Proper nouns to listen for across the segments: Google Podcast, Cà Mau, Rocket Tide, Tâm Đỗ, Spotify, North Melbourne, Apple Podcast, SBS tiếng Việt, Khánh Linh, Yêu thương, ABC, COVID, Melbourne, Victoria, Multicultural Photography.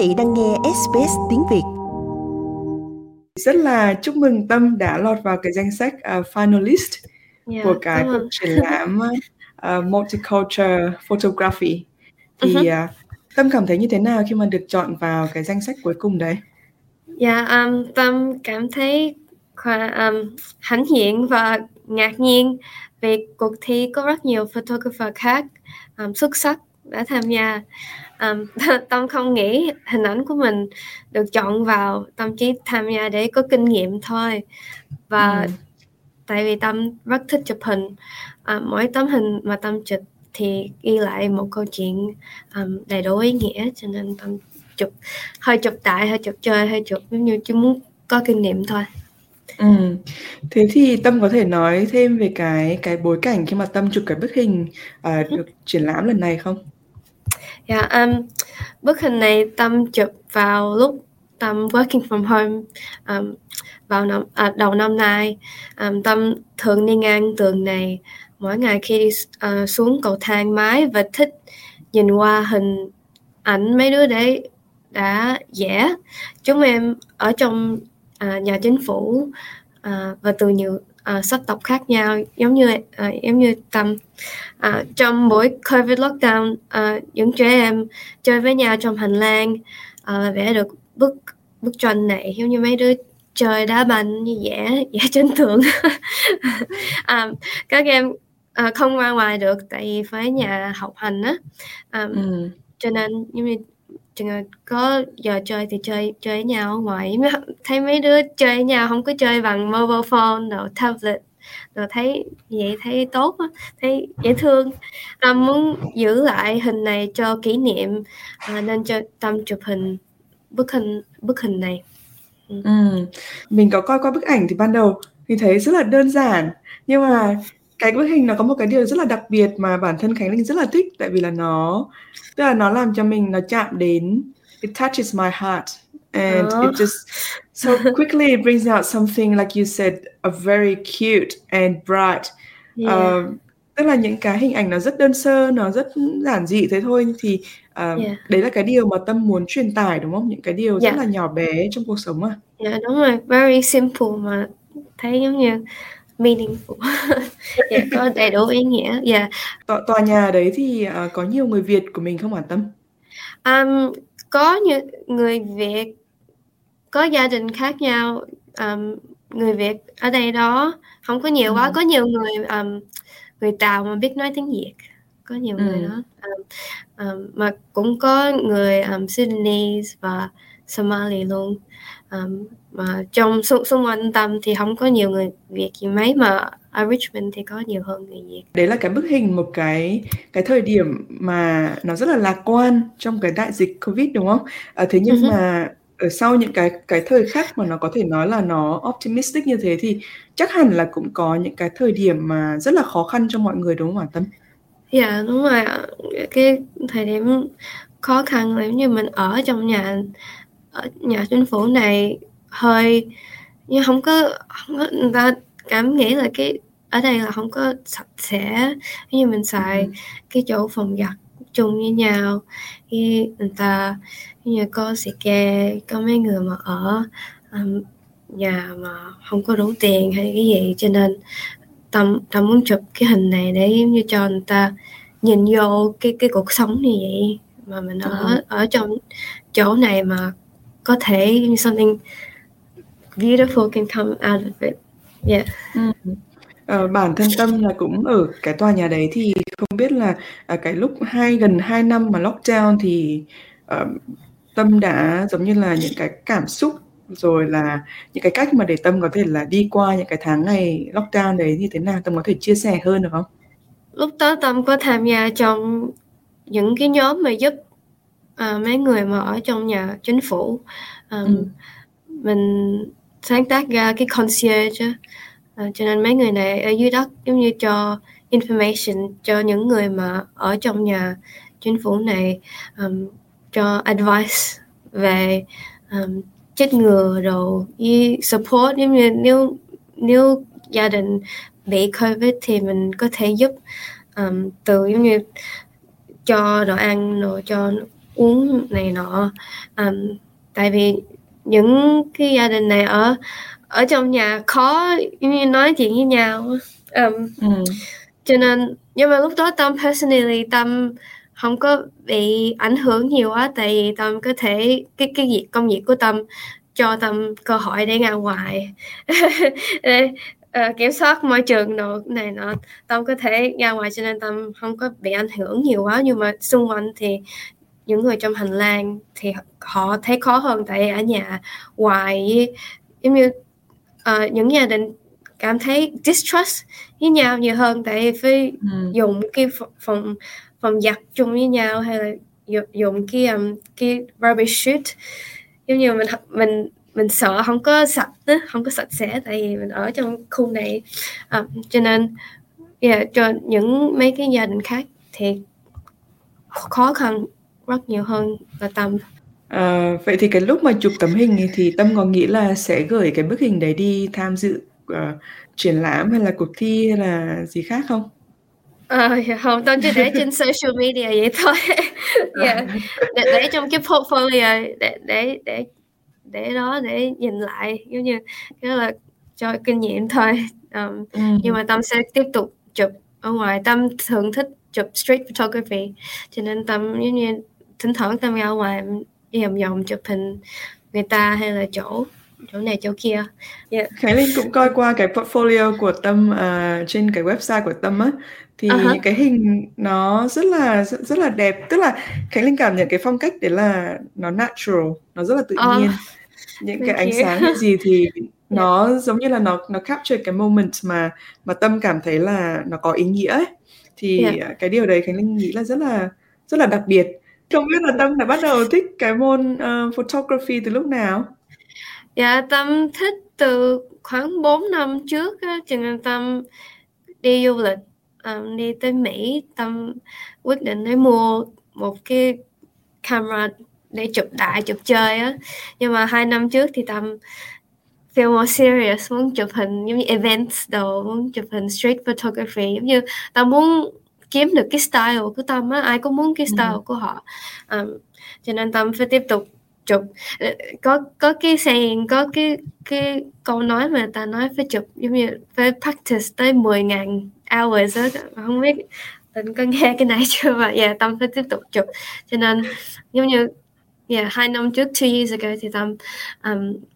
vị đang nghe SBS tiếng Việt. Rất là chúc mừng Tâm đã lọt vào cái danh sách finalist của cái cuộc triển lãm Multicultural Photography. Thì Tâm cảm thấy như thế nào khi mà được chọn vào cái danh sách cuối cùng đấy? Tâm cảm thấy hãnh diện và ngạc nhiên vì cuộc thi có rất nhiều photographer khác xuất sắc đã tham gia. Tâm không nghĩ hình ảnh của mình được chọn vào, Tâm chỉ tham gia để có kinh nghiệm thôi. Và tại vì Tâm rất thích chụp hình, mỗi tấm hình mà Tâm chụp thì ghi lại một câu chuyện đầy đủ ý nghĩa, cho nên Tâm chụp, hơi chụp tại, hơi chụp chơi, hơi chụp giống như chỉ muốn có kinh nghiệm thôi. Thế thì Tâm có thể nói thêm về cái bối cảnh khi mà Tâm chụp cái bức hình được triển lãm lần này không? Bức hình này Tâm chụp vào lúc Tâm working from home vào đầu năm nay. Tâm thường đi ngang tường này mỗi ngày khi đi xuống cầu thang máy và thích nhìn qua hình ảnh mấy đứa đấy đã vẽ. Chúng em ở trong nhà chính phủ và từ nhiều sắc tộc khác nhau, giống như Tâm. Trong buổi COVID lockdown, những trẻ em chơi với nhau trong hành lang và vẽ được bức tranh này, giống như mấy đứa chơi đá banh như vẽ trên tường. Các em không ra ngoài được tại vì phải nhà học hành á, cho nên giống như có giờ chơi thì chơi với nhau ở ngoài. Thấy mấy đứa chơi với nhau không có chơi bằng mobile phone rồi tablet rồi, thấy vậy thấy tốt, thấy dễ thương. Tâm muốn giữ lại hình này cho kỷ niệm, nên cho Tâm chụp bức hình này. Mình có coi qua bức ảnh thì ban đầu thì thấy rất là đơn giản, nhưng mà cái bức hình nó có một cái điều rất là đặc biệt mà bản thân Khánh Linh rất là thích, tại vì là nó làm cho mình, nó chạm đến, it touches my heart and it just so quickly it brings out something like you said, a very cute and bright. Tức là những cái hình ảnh nó rất đơn sơ, nó rất giản dị thế thôi, thì đấy là cái điều mà Tâm muốn truyền tải, đúng không? Những cái điều rất là nhỏ bé trong cuộc sống à? Đúng rồi, very simple mà thấy giống như meaningful. Có đầy đủ ý nghĩa. Tòa nhà đấy thì có nhiều người Việt của mình không hả Tâm? Có nhiều người Việt, có gia đình khác nhau. Người Việt ở đây đó không có nhiều quá. Có nhiều người Tàu mà biết nói tiếng Việt, có nhiều người đó. Mà cũng có người Sudanese và Somali luôn. Mà trong xung quanh Tâm thì không có nhiều người Việt gì mấy, mà ở Richmond thì có nhiều hơn người Việt. Đấy là cái bức hình, một cái thời điểm mà nó rất là lạc quan trong cái đại dịch Covid, đúng không? Thế nhưng mà ở sau những cái thời khắc mà nó có thể nói là nó optimistic như thế thì chắc hẳn là cũng có những cái thời điểm mà rất là khó khăn cho mọi người, đúng không hả Tâm? Dạ đúng rồi, cái thời điểm khó khăn là như mình ở trong nhà chính phủ này hơi, nhưng không có người ta cảm nghĩ là cái ở đây là không có sạch sẽ, như mình xài cái chỗ phòng giặt chung với nhau, như người ta như có xì ke, có mấy người mà ở nhà mà không có đủ tiền hay cái gì, cho nên Tâm muốn chụp cái hình này để giống như cho người ta nhìn vô cái cuộc sống như vậy mà mình ở trong chỗ này mà có thể something beautiful can come out of it. Bản thân Tâm là cũng ở cái tòa nhà đấy, thì không biết là cái lúc gần 2 năm mà lockdown thì Tâm đã giống như là những cái cảm xúc rồi là những cái cách mà để Tâm có thể là đi qua những cái tháng ngày lockdown đấy như thế nào, Tâm có thể chia sẻ hơn được không? Lúc đó Tâm có tham gia trong những cái nhóm mà giúp mấy người mà ở trong nhà chính phủ. Mình sáng tác ra cái concierge, cho nên mấy người này ở dưới đất giống như cho information cho những người mà ở trong nhà chính phủ này, cho advice về chích ngừa rồi support, giống như nếu gia đình bị COVID thì mình có thể giúp, từ giống như cho đồ ăn rồi cho uống này nọ. Tại vì những cái gia đình này ở trong nhà khó nói chuyện với nhau. Cho nên, nhưng mà lúc đó Tâm personally, Tâm không có bị ảnh hưởng nhiều quá, tại vì Tâm có thể cái việc công việc của Tâm cho Tâm cơ hội để ra ngoài để kiểm soát môi trường đồ này nọ, Tâm có thể ra ngoài, cho nên Tâm không có bị ảnh hưởng nhiều quá. Nhưng mà xung quanh thì những người trong hành lang thì họ thấy khó hơn, tại ở nhà hoài, giống như những gia đình cảm thấy distrust với nhau nhiều hơn, tại phải dùng cái phòng giặt chung với nhau, hay là dùng cái rubbish chute, giống như mình sợ không có sạch đó, không có sạch sẽ, tại vì mình ở trong khu này. Cho nên cho những mấy cái gia đình khác thì khó khăn rất nhiều hơn là Tâm. Vậy thì cái lúc mà chụp tấm hình thì Tâm có nghĩ là sẽ gửi cái bức hình đấy đi tham dự triển lãm hay là cuộc thi hay là gì khác không? Không, Tâm chỉ để trên social media vậy thôi. Để trong cái portfolio, để đó, để nhìn lại, giống như cái là cho kinh nghiệm thôi. Nhưng mà Tâm sẽ tiếp tục chụp ở ngoài. Tâm thường thích chụp street photography, cho nên Tâm giống như thỉnh thoảng Tâm ra ngoài đi vòng chụp hình người ta, hay là chỗ này chỗ kia. Khánh Linh cũng coi qua cái portfolio của Tâm trên cái website của Tâm á, thì những cái hình nó rất là đẹp, tức là Khánh Linh cảm nhận cái phong cách đấy là nó natural, nó rất là tự nhiên. Những cái ánh sáng hay gì thì nó giống như là nó capture cái moment mà Tâm cảm thấy là nó có ý nghĩa ấy. Thì cái điều đấy Khánh Linh nghĩ là rất là đặc biệt. Không biết là Tâm đã bắt đầu thích cái môn photography từ lúc nào? Dạ, Tâm thích từ khoảng 4 năm trước á, cho nên Tâm đi du lịch, đi tới Mỹ, Tâm quyết định để mua một cái camera để chụp chơi á. Nhưng mà 2 năm trước thì Tâm feel more serious, muốn chụp hình giống như events đồ, muốn chụp hình street photography, giống như Tâm muốn kiếm được cái style của Tâm á, ai cũng muốn cái style của họ. Cho nên Tâm phải tiếp tục chụp. Có cái saying, có cái câu nói mà ta nói phải chụp giống như phải practice tới 10.000 hours đó. Không biết Tình có nghe cái này chưa mà Tâm phải tiếp tục chụp. Cho nên giống như 2 năm trước, 2 years ago, thì Tâm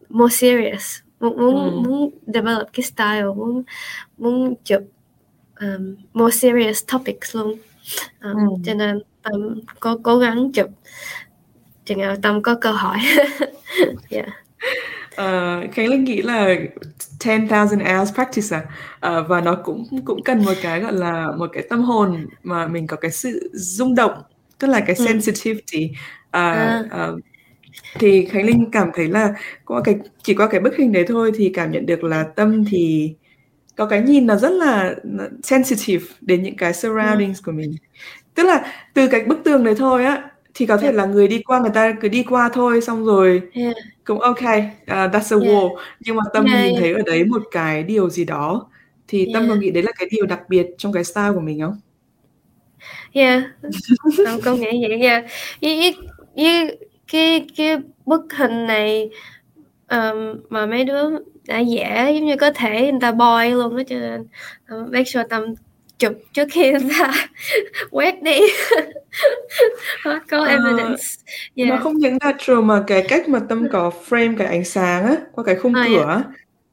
more serious, muốn develop cái style, muốn chụp more serious topics luôn. Cho nên Tâm có cố gắng chụp chừng nào Tâm có cơ hội. Khánh Linh nghĩ là 10,000 hours practice và nó cũng cần một cái gọi là một cái tâm hồn mà mình có cái sự rung động, tức là cái sensitivity. Thì Khánh Linh cảm thấy là chỉ qua cái bức hình đấy thôi thì cảm nhận được là Tâm thì có cái nhìn nó rất là sensitive đến những cái surroundings của mình. Tức là từ cái bức tường đấy thôi á, thì có thể là người đi qua, người ta cứ đi qua thôi, xong rồi cũng ok, that's a wall. Nhưng mà Tâm nhìn thấy ở đấy một cái điều gì đó. Thì Tâm có nghĩ đấy là cái điều đặc biệt trong cái style của mình không? Tâm có nghĩ vậy. Cái bức hình này mà mấy đứa đã vẽ, giống như có thể người ta boy luôn đó, cho nên make sure Tâm chụp trước khi người ta quét đi. Có evidence. Nó không những natural mà cái cách mà Tâm có frame cái ánh sáng á, qua cái khung cửa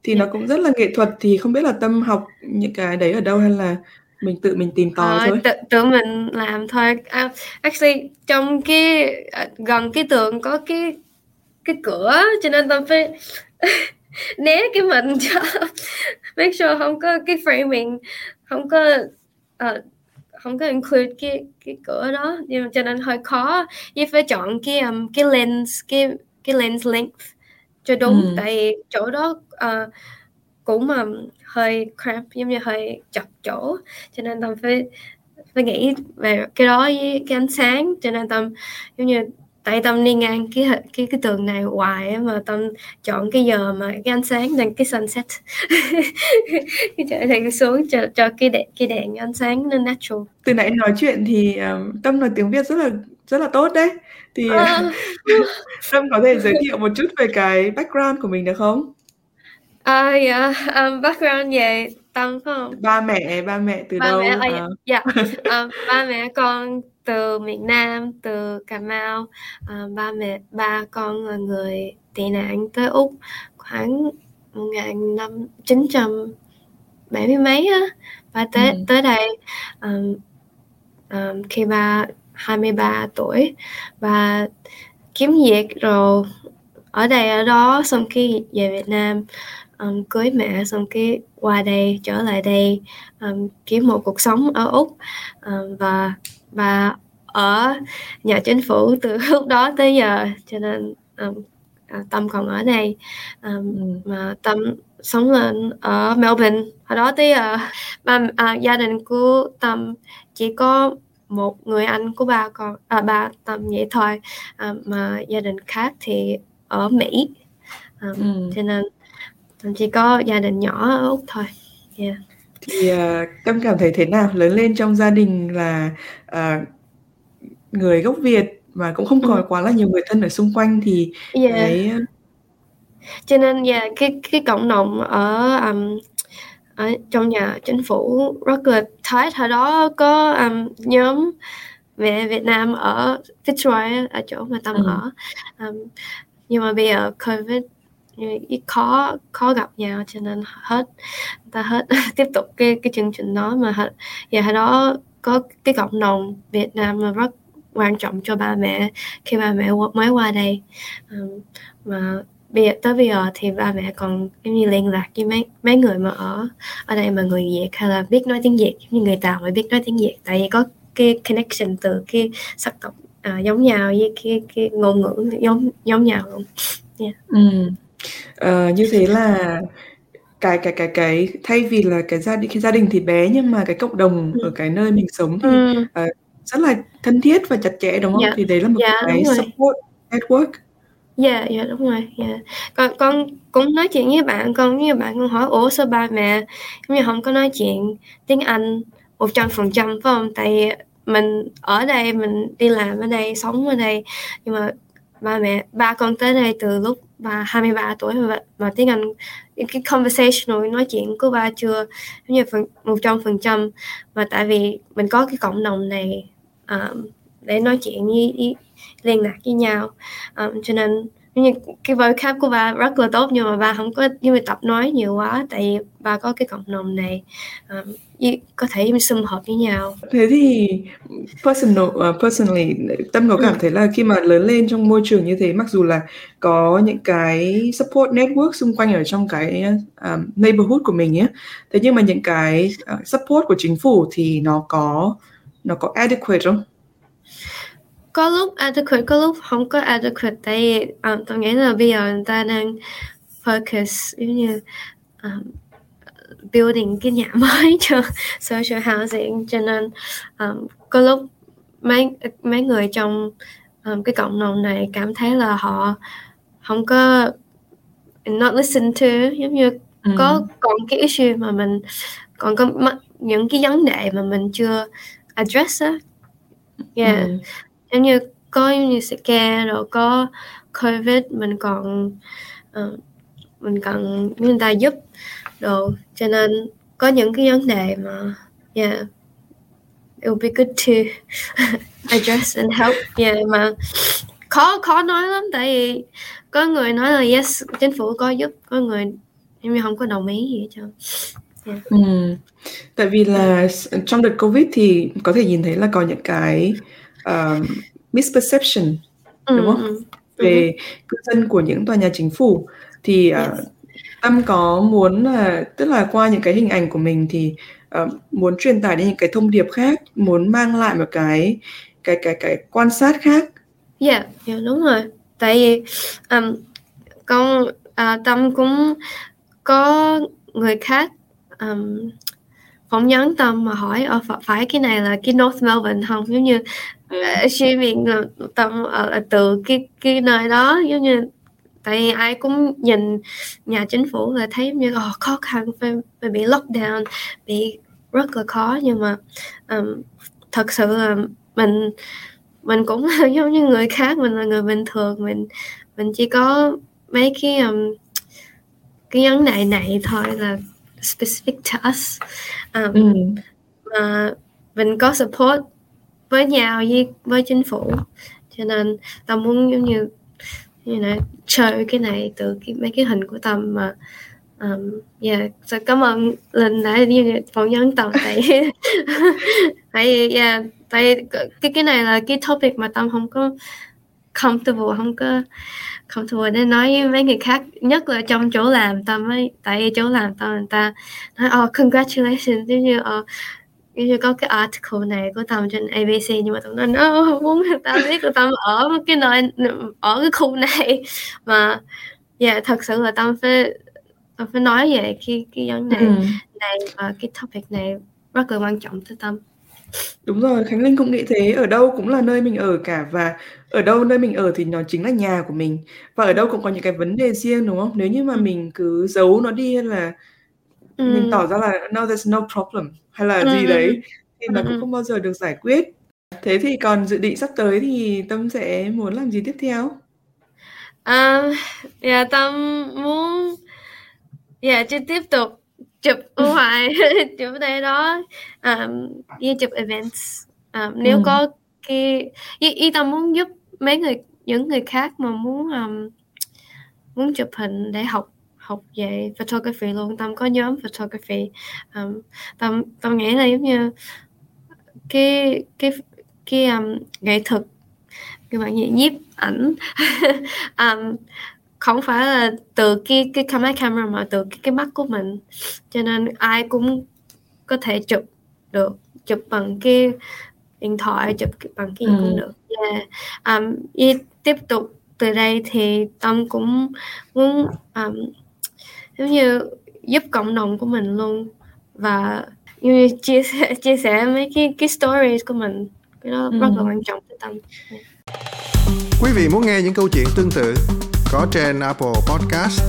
thì nó cũng rất là nghệ thuật. Thì không biết là Tâm học những cái đấy ở đâu hay là mình tự mình tìm tòi thôi? Tự mình làm thôi. Actually trong cái gần cái tường có cái cửa, cho nên Tâm phải né cái mình cho make sure không có cái framing, không có include cái cửa đó, nhưng cho nên hơi khó. Vì phải chọn cái lens, cái lens length cho đúng, tại vì chỗ đó cũng mà hơi cramp, giống như hơi chật chỗ, cho nên Tâm phải nghĩ về cái đó với cái ánh sáng. Cho nên Tâm giống như tại Tâm đi ngang cái tường này hoài mà Tâm chọn cái giờ mà cái ánh sáng đang cái sunset cái trời này xuống cho cái đèn ánh sáng nó natural. Từ nãy nói chuyện thì Tâm nói tiếng Việt rất là rất là tốt đấy. Thì Tâm có thể giới thiệu một chút về cái background của mình được không? Background về Tâm phải không? Ba mẹ từ đâu? Ba mẹ con từ miền Nam, từ Cà Mau. Ba con là người tị nạn tới Úc khoảng 1970 mấy á. Ba tới đây khi ba 23 tuổi, ba kiếm việc rồi ở đây ở đó, xong khi về Việt Nam cưới mẹ, xong khi qua đây trở lại đây kiếm một cuộc sống ở Úc, và bà ở nhà chính phủ từ lúc đó tới giờ, cho nên Tâm còn ở đây. Mà Tâm sống lên ở Melbourne hồi đó tới giờ. Gia đình của Tâm chỉ có một người anh của ba con, ba Tâm vậy thôi, mà gia đình khác thì ở Mỹ, cho nên Tâm chỉ có gia đình nhỏ ở Úc thôi. Yeah. Thì Tâm cảm thấy thế nào lớn lên trong gia đình là người gốc Việt mà cũng không có quá là nhiều người thân ở xung quanh, thì đấy, cho nên cái cộng đồng ở trong nhà chính phủ Rocket Tide hồi đó có nhóm về Việt Nam ở Victoria, ở chỗ mà Tâm ở, nhưng mà bây giờ Covid khó gặp nhau, cho nên ta hết tiếp tục cái chương trình đó. Mà hồi đó có cái cộng đồng Việt Nam mà rất quan trọng cho ba mẹ khi ba mẹ mới qua đây, mà tới bây giờ thì ba mẹ còn giống như liên lạc với mấy người mà ở đây mà người Việt hay là biết nói tiếng Việt, như người Tàu mà biết nói tiếng Việt, tại vì có cái connection từ cái sắc tộc giống nhau với cái ngôn ngữ giống nhau luôn. Yeah. Như thế là cái thay vì là cái gia đình thì bé, nhưng mà cái cộng đồng ở cái nơi mình sống thì rất là thân thiết và chặt chẽ, đúng không? Thì đấy là một cái support network. Dạ đúng rồi. Con cũng nói chuyện với bạn con, con hỏi ủa sao ba mẹ giống như không có nói chuyện tiếng Anh 100% phải không? Tại vì mình ở đây, mình đi làm ở đây, sống ở đây, nhưng mà ba con tới đây từ lúc ba 23 tuổi mà tiếng Anh, cái conversational nói chuyện của ba chưa giống như 100%, mà tại vì mình có cái cộng đồng này để nói chuyện với liên lạc với nhau, cho nên cái vocab của ba rất là tốt, nhưng mà ba không có tập nói nhiều quá, tại vì ba có cái cộng đồng này có thể xung hợp với nhau. Thế thì personally Tâm có cảm thấy là khi mà lớn lên trong môi trường như thế, mặc dù là có những cái support network xung quanh ở trong cái neighborhood của mình ấy, thế nhưng mà những cái support của chính phủ thì nó có adequate không? Có lúc adequate, có lúc không có adequate, tại vì tôi nghĩ là bây giờ người ta đang focus giống như building cái nhà mới cho social housing, cho nên có lúc mấy người trong cái cộng đồng này cảm thấy là họ không có not listen to, giống như có còn cái issue mà mình còn có những cái vấn đề mà mình chưa address á. Giống như có scare rồi có Covid, mình còn người ta giúp đồ, cho nên có những cái vấn đề mà it would be good to address and help. Mà khó nói lắm, tại vì có người nói là yes chính phủ có giúp, có người nhưng mà không có đồng ý gì hết trơn. Tại vì là trong đợt Covid thì có thể nhìn thấy là có những cái misperception, đúng không? Về cư dân của những tòa nhà chính phủ. Thì Tâm có muốn tức là qua những cái hình ảnh của mình thì muốn truyền tải đến những cái thông điệp khác, muốn mang lại một cái quan sát khác. Dạ, đúng rồi. Tại vì con Tâm cũng có người khác phỏng vấn Tâm mà hỏi phải cái này là cái North Melbourne không, giống như assuming là Tâm từ cái nơi đó, giống như tại vì ai cũng nhìn nhà chính phủ là thấy như khó khăn, phải bị lockdown, bị rất là khó, nhưng mà thật sự là mình mình cũng giống như người khác, mình là người bình thường, mình chỉ có mấy cái vấn đề này thôi là specific to us. Mình có support với nhau với chính phủ, cho nên tao muốn giống như chơi cái này từ mấy cái hình của Tâm mà. So cảm ơn Linh đã phỏng vấn Tâm tại cái này là cái topic mà Tâm không có comfortable để nói với mấy người khác, nhất là trong chỗ làm Tâm ấy, tại chỗ làm Tâm người ta nói congratulations, như có cái article này của Tâm trên ABC, nhưng mà Tâm nói không muốn người ta biết Tâm ở cái nơi ở cái khu này mà. Thật sự là Tâm phải nói về cái vấn đề này và cái topic này rất là quan trọng tới Tâm. Đúng rồi, Khánh Linh cũng nghĩ thế. Ở đâu cũng là nơi mình ở cả, và ở đâu nơi mình ở thì nó chính là nhà của mình. Và ở đâu cũng có những cái vấn đề riêng, đúng không? Nếu như mà mình cứ giấu nó đi hay là mình tỏ ra là no, there's no problem hay là gì đấy thì nó cũng không bao giờ được giải quyết. Thế thì còn dự định sắp tới thì Tâm sẽ muốn làm gì tiếp theo? Tâm muốn chứ tiếp tục chụp ở ngoài chụp ở đây đó, chụp events. Nếu có cái y Tâm muốn giúp những người khác mà muốn chụp hình để học về photography luôn. Tâm có nhóm photography. Tâm nghĩ là giống như cái nghệ thuật, các bạn gì nhiếp ảnh không phải là từ cái camera mà từ cái mắt của mình, cho nên ai cũng có thể chụp được, chụp bằng cái điện thoại, chụp bằng cái gì cũng được. Tiếp tục từ đây thì Tâm cũng muốn giống như giúp cộng đồng của mình luôn, và như chia sẻ mấy cái stories của mình, cái đó rất là quan trọng với Tâm. Quý vị muốn nghe những câu chuyện tương tự có trên Apple Podcast,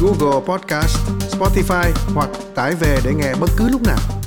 Google Podcast, Spotify hoặc tải về để nghe bất cứ lúc nào.